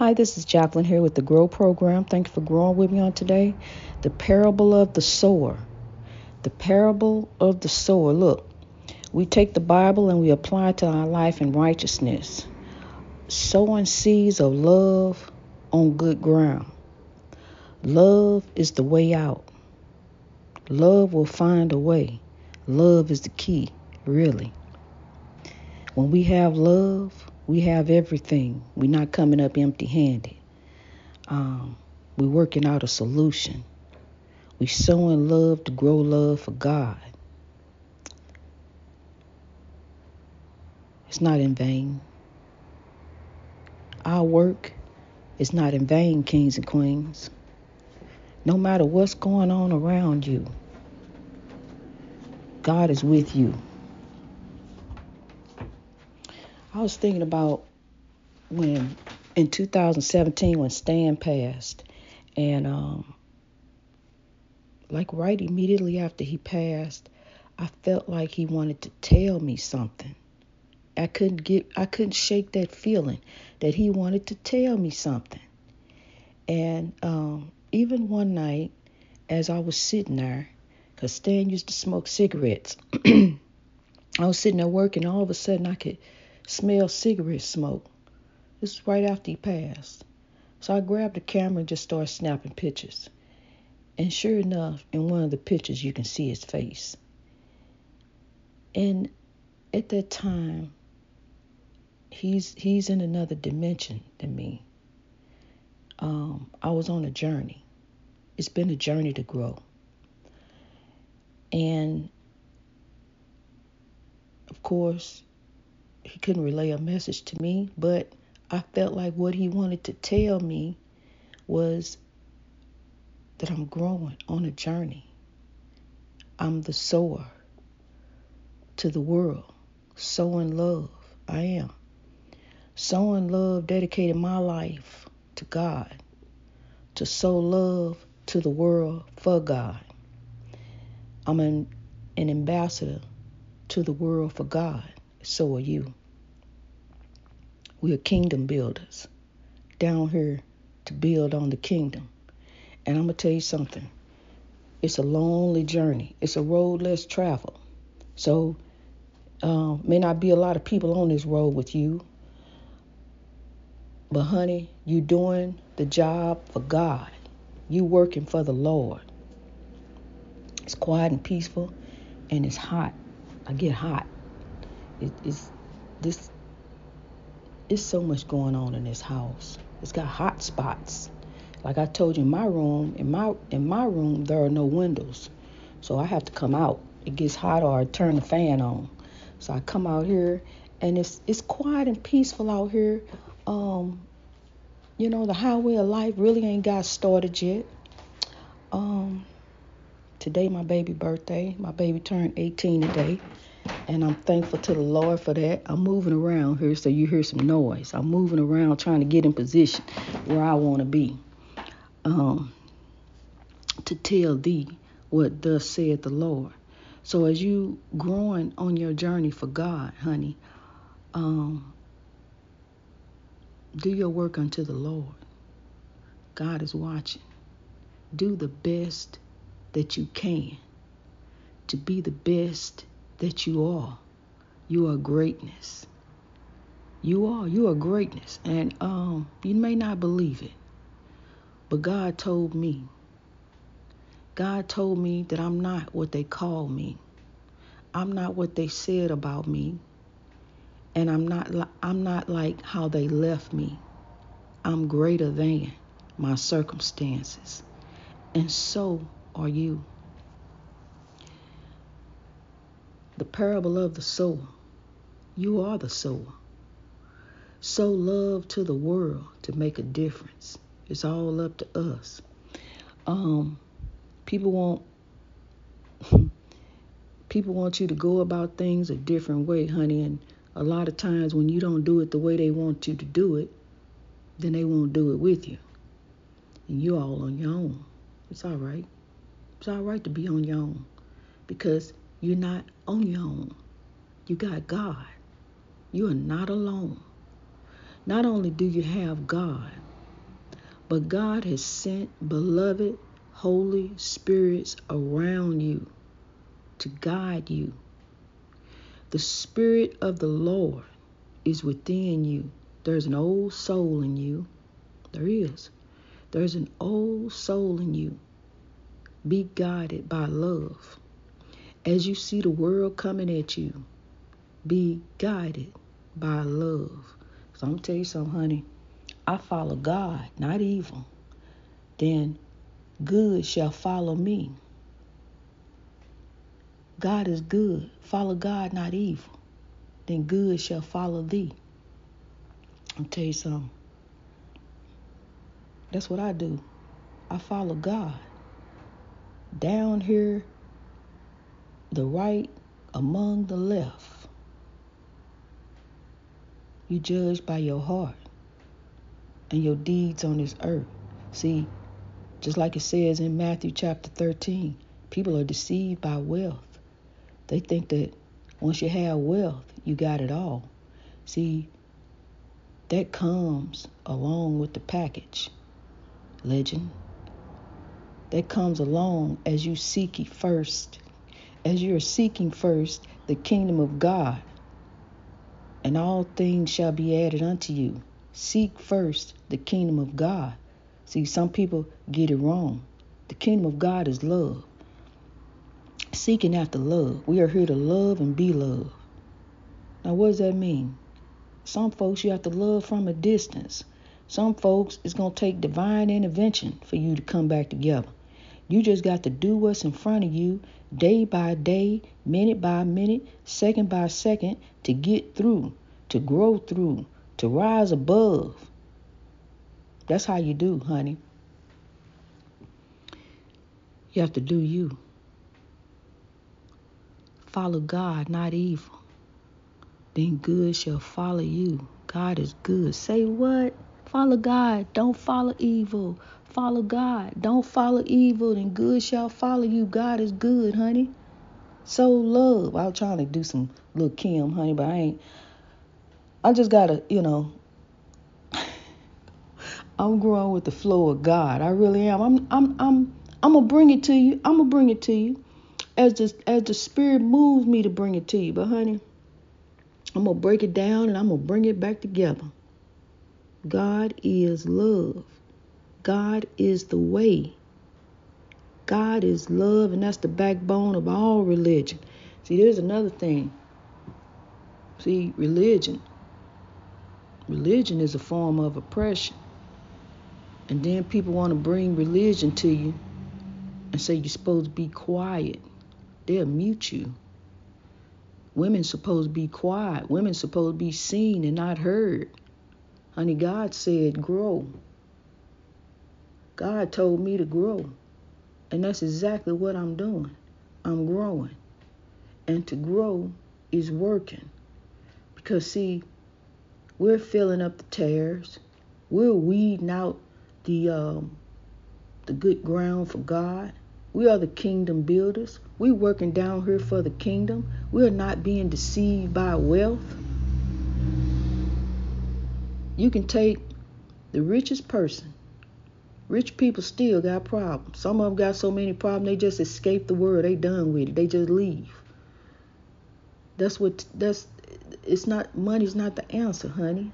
Hi, this is Jacqueline here with the GROW program. Thank you for growing with me on today. The parable of the sower. The parable of the sower. Look, we take the Bible and we apply it to our life in righteousness. Sowing seeds of love on good ground. Love is the way out. Love will find a way. Love is the key, really. When we have love, we have everything. We're not coming up empty-handed. We're working out a solution. We're sowing love to grow love for God. It's not in vain. Our work is not in vain, kings and queens. No matter what's going on around you, God is with you. I was thinking about when in 2017 when Stan passed, and right immediately after he passed, I felt like he wanted to tell me something. I couldn't shake that feeling that he wanted to tell me something. And even one night, as I was sitting there, because Stan used to smoke cigarettes, I was sitting there working, all of a sudden I could smell cigarette smoke. This is right after he passed. So I grabbed the camera and just started snapping pictures. And sure enough, in one of the pictures, you can see his face. And at that time, he's in another dimension than me. I was on a journey. It's been a journey to grow. And of course, he couldn't relay a message to me, but I felt like what he wanted to tell me was that I'm growing on a journey. I'm the sower to the world, sowing love. I am. Sowing love, dedicated my life to God, to sow love to the world for God. I'm an ambassador to the world for God. So are you. We are kingdom builders down here to build on the kingdom. And I'm going to tell you something. It's a lonely journey. It's a road less traveled. So may not be a lot of people on this road with you. But honey, you doing the job for God. You working for the Lord. It's quiet and peaceful, and it's hot. I get hot. It's so much going on in this house. It's got hot spots. Like I told you, in my room, there are no windows. So I have to come out. It gets hot or I turn the fan on. So I come out here, and it's quiet and peaceful out here. The highway of life really ain't got started yet. Today, my baby birthday. My baby turned 18 today. And I'm thankful to the Lord for that. I'm moving around here so you hear some noise. I'm moving around trying to get in position where I want to be. To tell thee what thus saith the Lord. So as you growing on your journey for God, honey, do your work unto the Lord. God is watching. Do the best that you can to be the best that you are. You are greatness. You are greatness. And you may not believe it, but God told me that I'm not what they call me. I'm not what they said about me. And I'm not like how they left me. I'm greater than my circumstances. And so are you. The parable of the sower. You are the sower. Sow love to the world to make a difference. It's all up to us. People want you to go about things a different way, honey. And a lot of times when you don't do it the way they want you to do it, then they won't do it with you. And you're all on your own. It's all right. It's all right to be on your own, because you're not on your own. You got God. You are not alone. Not only do you have God, But God has sent beloved Holy Spirits around you to guide you. The Spirit of the Lord is within you. There's an old soul in you. There is. There's an old soul in you. Be guided by love. As you see the world coming at you, be guided by love. So I'm going to tell you something, honey. I follow God, not evil. Then good shall follow me. God is good. Follow God, not evil. Then good shall follow thee. I'll tell you something. That's what I do. I follow God. Down here, the right among the left. You judge by your heart and your deeds on this earth. See, just like it says in Matthew chapter 13, people are deceived by wealth. They think that once you have wealth, you got it all. See, that comes along with the package, legend. That comes along as you seek it first. As you are seeking first the kingdom of God, and all things shall be added unto you. Seek first the kingdom of God. See, some people get it wrong. The kingdom of God is love. Seeking after love. We are here to love and be loved. Now, what does that mean? Some folks you have to love from a distance. Some folks it's going to take divine intervention for you to come back together. You just got to do what's in front of you day by day, minute by minute, second by second to get through, to grow through, to rise above. That's how you do, honey. You have to do you. Follow God, not evil. Then good shall follow you. God is good. Say what? Follow God, don't follow evil. Follow God, don't follow evil, then good shall follow you. God is good, honey. So love. I was trying to do some little Kim, honey, but I ain't. I just gotta, I'm growing with the flow of God. I really am. I'm gonna bring it to you. I'm gonna bring it to you as the Spirit moves me to bring it to you. But honey, I'm gonna break it down and I'm gonna bring it back together. God is love. God is the way. God is love, and that's the backbone of all religion. See, there's another thing. See, religion. Religion is a form of oppression. And then people want to bring religion to you and say you're supposed to be quiet. They'll mute you. Women supposed to be quiet. Women supposed to be seen and not heard. Honey, God said, grow. God told me to grow. And that's exactly what I'm doing. I'm growing. And to grow is working. Because, see, we're filling up the tears. We're weeding out the good ground for God. We are the kingdom builders. We're working down here for the kingdom. We're not being deceived by wealth. You can take the richest person. Rich people still got problems. Some of them got so many problems, they just escape the world. They done with it. They just leave. Money's not the answer, honey.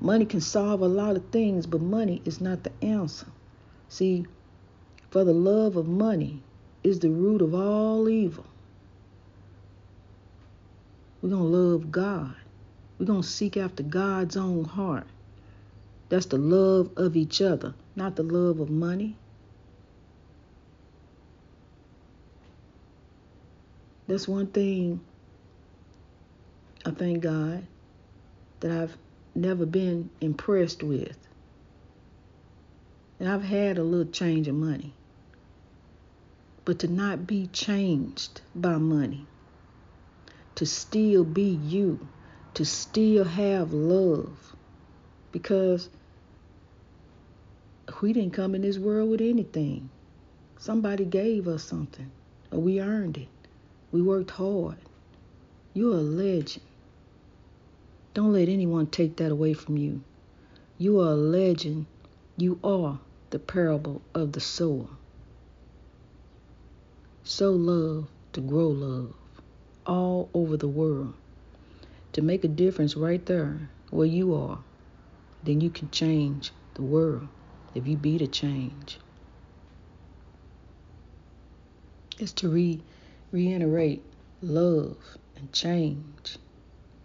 Money can solve a lot of things, but money is not the answer. See, for the love of money is the root of all evil. We're going to love God. We're going to seek after God's own heart. That's the love of each other, not the love of money. That's one thing I thank God that I've never been impressed with. And I've had a little change of money. But to not be changed by money, to still be you, to still have love, because we didn't come in this world with anything. Somebody gave us something, or we earned it. We worked hard. You're a legend. Don't let anyone take that away from you. You are a legend You are the parable of the sower. Sow love to grow love all over the world. To make a difference right there where you are, then you can change the world if you be the change. It's to reiterate love and change.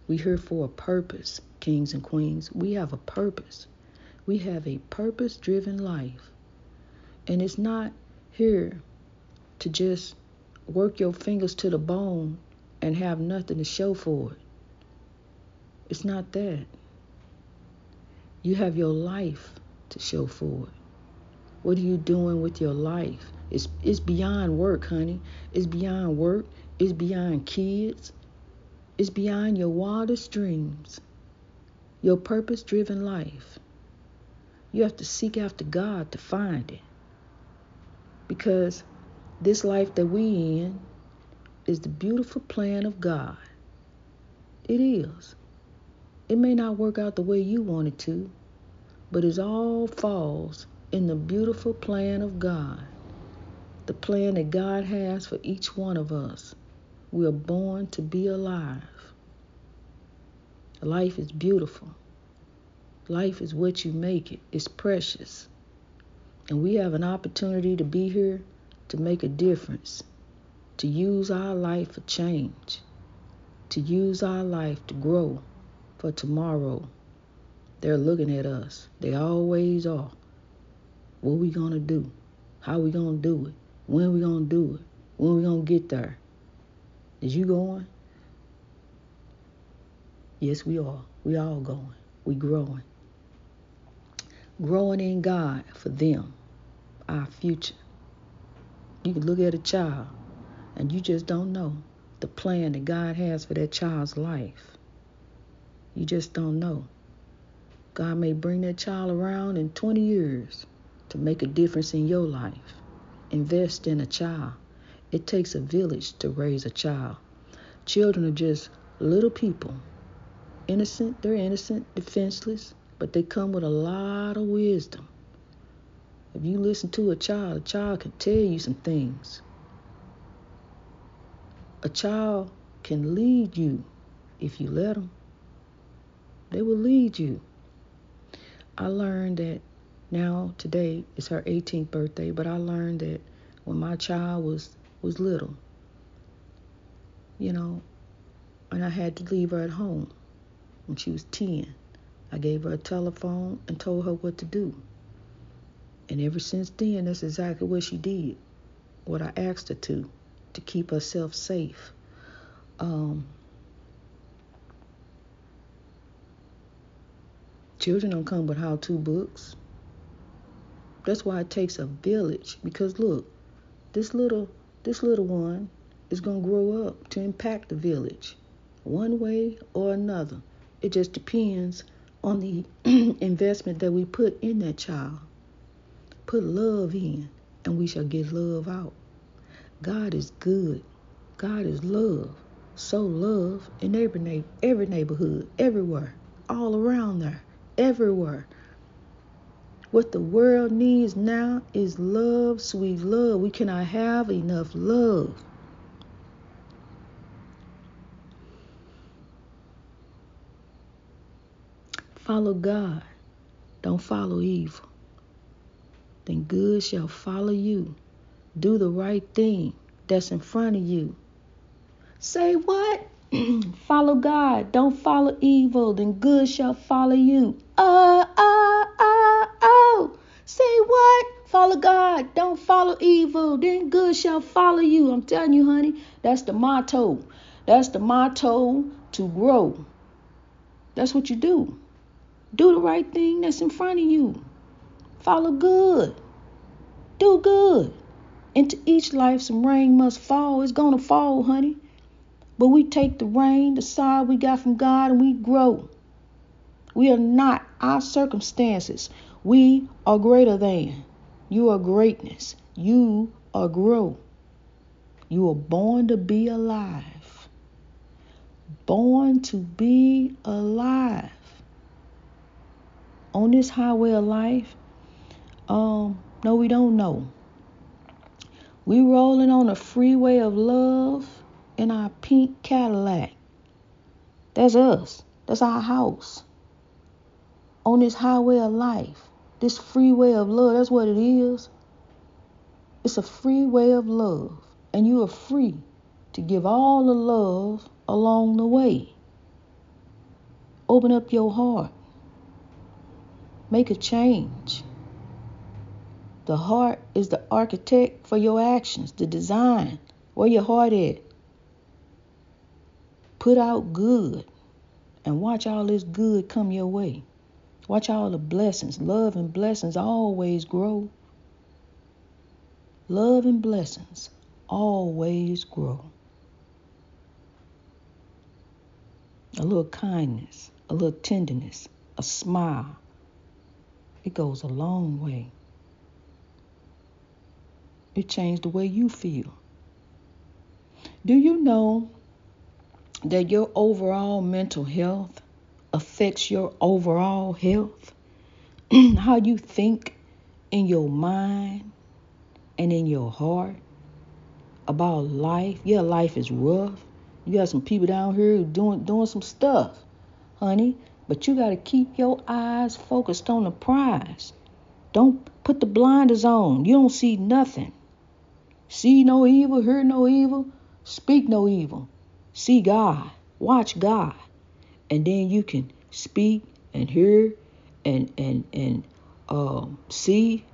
We're here for a purpose, kings and queens. We have a purpose. We have a purpose-driven life. And it's not here to just work your fingers to the bone and have nothing to show for it. It's not that. You have your life to show for it. What are you doing with your life? It's beyond work, honey. It's beyond work. It's beyond kids. It's beyond your wildest dreams. Your purpose-driven life. You have to seek after God to find it. Because this life that we in is the beautiful plan of God. It is. It may not work out the way you want it to, but it all falls in the beautiful plan of God. The plan that God has for each one of us. We are born to be alive. Life is beautiful. Life is what you make it. It's precious. And we have an opportunity to be here to make a difference. To use our life for change. To use our life to grow for tomorrow. They're looking at us. They always are. What we going to do? How we going to do it? When we going to do it? When we going to get there? Is you going? Yes, we are. We all going. We growing. Growing in God for them, our future. You can look at a child and you just don't know the plan that God has for that child's life. You just don't know. God may bring that child around in 20 years to make a difference in your life. Invest in a child. It takes a village to raise a child. Children are just little people. Innocent, they're innocent, defenseless, but they come with a lot of wisdom. If you listen to a child can tell you some things. A child can lead you if you let them. They will lead you. I learned that now today is her 18th birthday, but I learned that when my child was little, and I had to leave her at home when she was 10. I gave her a telephone and told her what to do. And ever since then, that's exactly what she did, what I asked her to keep herself safe. Children don't come with how-to books. That's why it takes a village, because look, this little one is going to grow up to impact the village one way or another. It just depends on the investment that we put in that child. Put love in, and we shall get love out. God is good. God is love. So love in every neighborhood, everywhere, all around there, everywhere. What the world needs now is love, sweet love. We cannot have enough love. Follow God. Don't follow evil. Then good shall follow you. Do the right thing that's in front of you. Say what? Follow God. Don't follow evil. Then good shall follow you. Say what? Follow God. Don't follow evil. Then good shall follow you. I'm telling you, honey, that's the motto. That's the motto to grow. That's what you do. Do the right thing that's in front of you. Follow good. Do good. Into each life some rain must fall. It's going to fall, honey. But we take the rain, the side we got from God, and we grow. We are not our circumstances. We are greater than. You are greatness. You are grow. You are born to be alive. Born to be alive. On this highway of life, No, we don't know. We rolling on a freeway of love in our pink Cadillac. That's us. That's our house. On this highway of life, this freeway of love, that's what it is. It's a freeway of love, and you are free to give all the love along the way. Open up your heart. Make a change. The heart is the architect for your actions, the design, where your heart at. Put out good and watch all this good come your way. Watch all the blessings. Love and blessings always grow. Love and blessings always grow. A little kindness, a little tenderness, a smile. It goes a long way. It changed the way you feel. Do you know that your overall mental health affects your overall health? How you think in your mind and in your heart about life. Yeah, life is rough. You got some people down here doing some stuff, honey. But you got to keep your eyes focused on the prize. Don't put the blinders on. You don't see nothing. See no evil, hear no evil, speak no evil. See God, watch God, and then you can speak and hear and see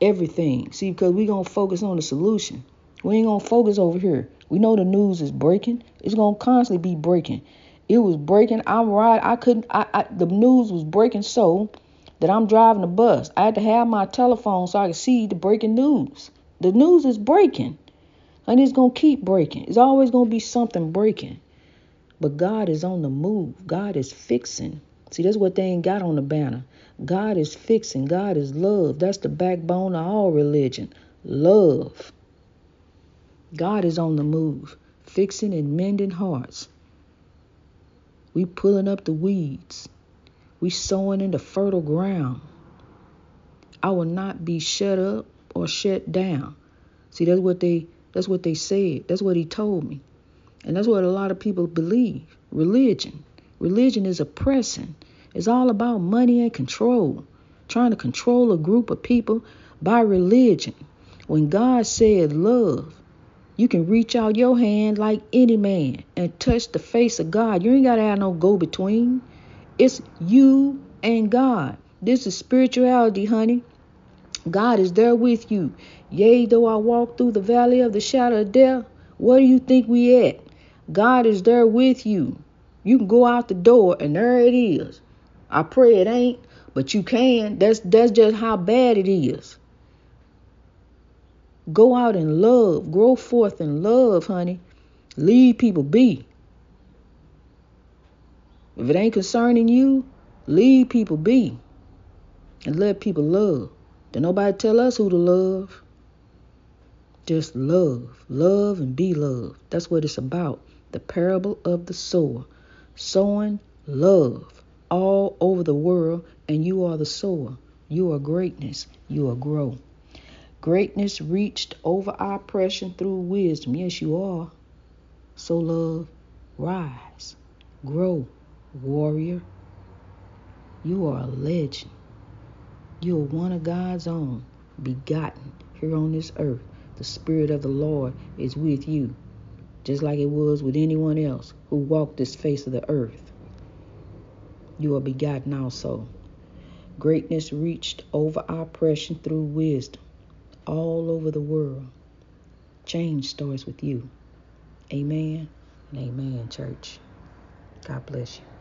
everything. See, because we're going to focus on the solution. We ain't going to focus over here. We know the news is breaking. It's going to constantly be breaking. It was breaking. I'm right. The news was breaking so that I'm driving the bus. I had to have my telephone so I could see the breaking news. The news is breaking, and it's going to keep breaking. It's always going to be something breaking. But God is on the move. God is fixing. See, that's what they ain't got on the banner. God is fixing. God is love. That's the backbone of all religion. Love. God is on the move, fixing and mending hearts. We pulling up the weeds. We sowing in the fertile ground. I will not be shut up or shut down. See, that's what they said. That's what he told me. And that's what a lot of people believe. Religion. Religion is oppressing. It's all about money and control. Trying to control a group of people by religion. When God said love, you can reach out your hand like any man and touch the face of God. You ain't got to have no go-between. It's you and God. This is spirituality, honey. God is there with you. Yea, though I walk through the valley of the shadow of death, where do you think we at? God is there with you. You can go out the door and there it is. I pray it ain't, but you can. That's just how bad it is. Go out in love. Grow forth in love, honey. Leave people be. If it ain't concerning you, leave people be. And let people love. Don't nobody tell us who to love. Just love. Love and be loved. That's what it's about. The parable of the sower. Sowing love all over the world. And you are the sower. You are greatness. You are grow. Greatness reached over our oppression through wisdom. Yes, you are. So love, rise. Grow. Warrior, you are a legend. You are one of God's own, begotten here on this earth. The Spirit of the Lord is with you, just like it was with anyone else who walked this face of the earth. You are begotten also. Greatness reached over our oppression through wisdom all over the world. Change starts with you. Amen and amen, church. God bless you.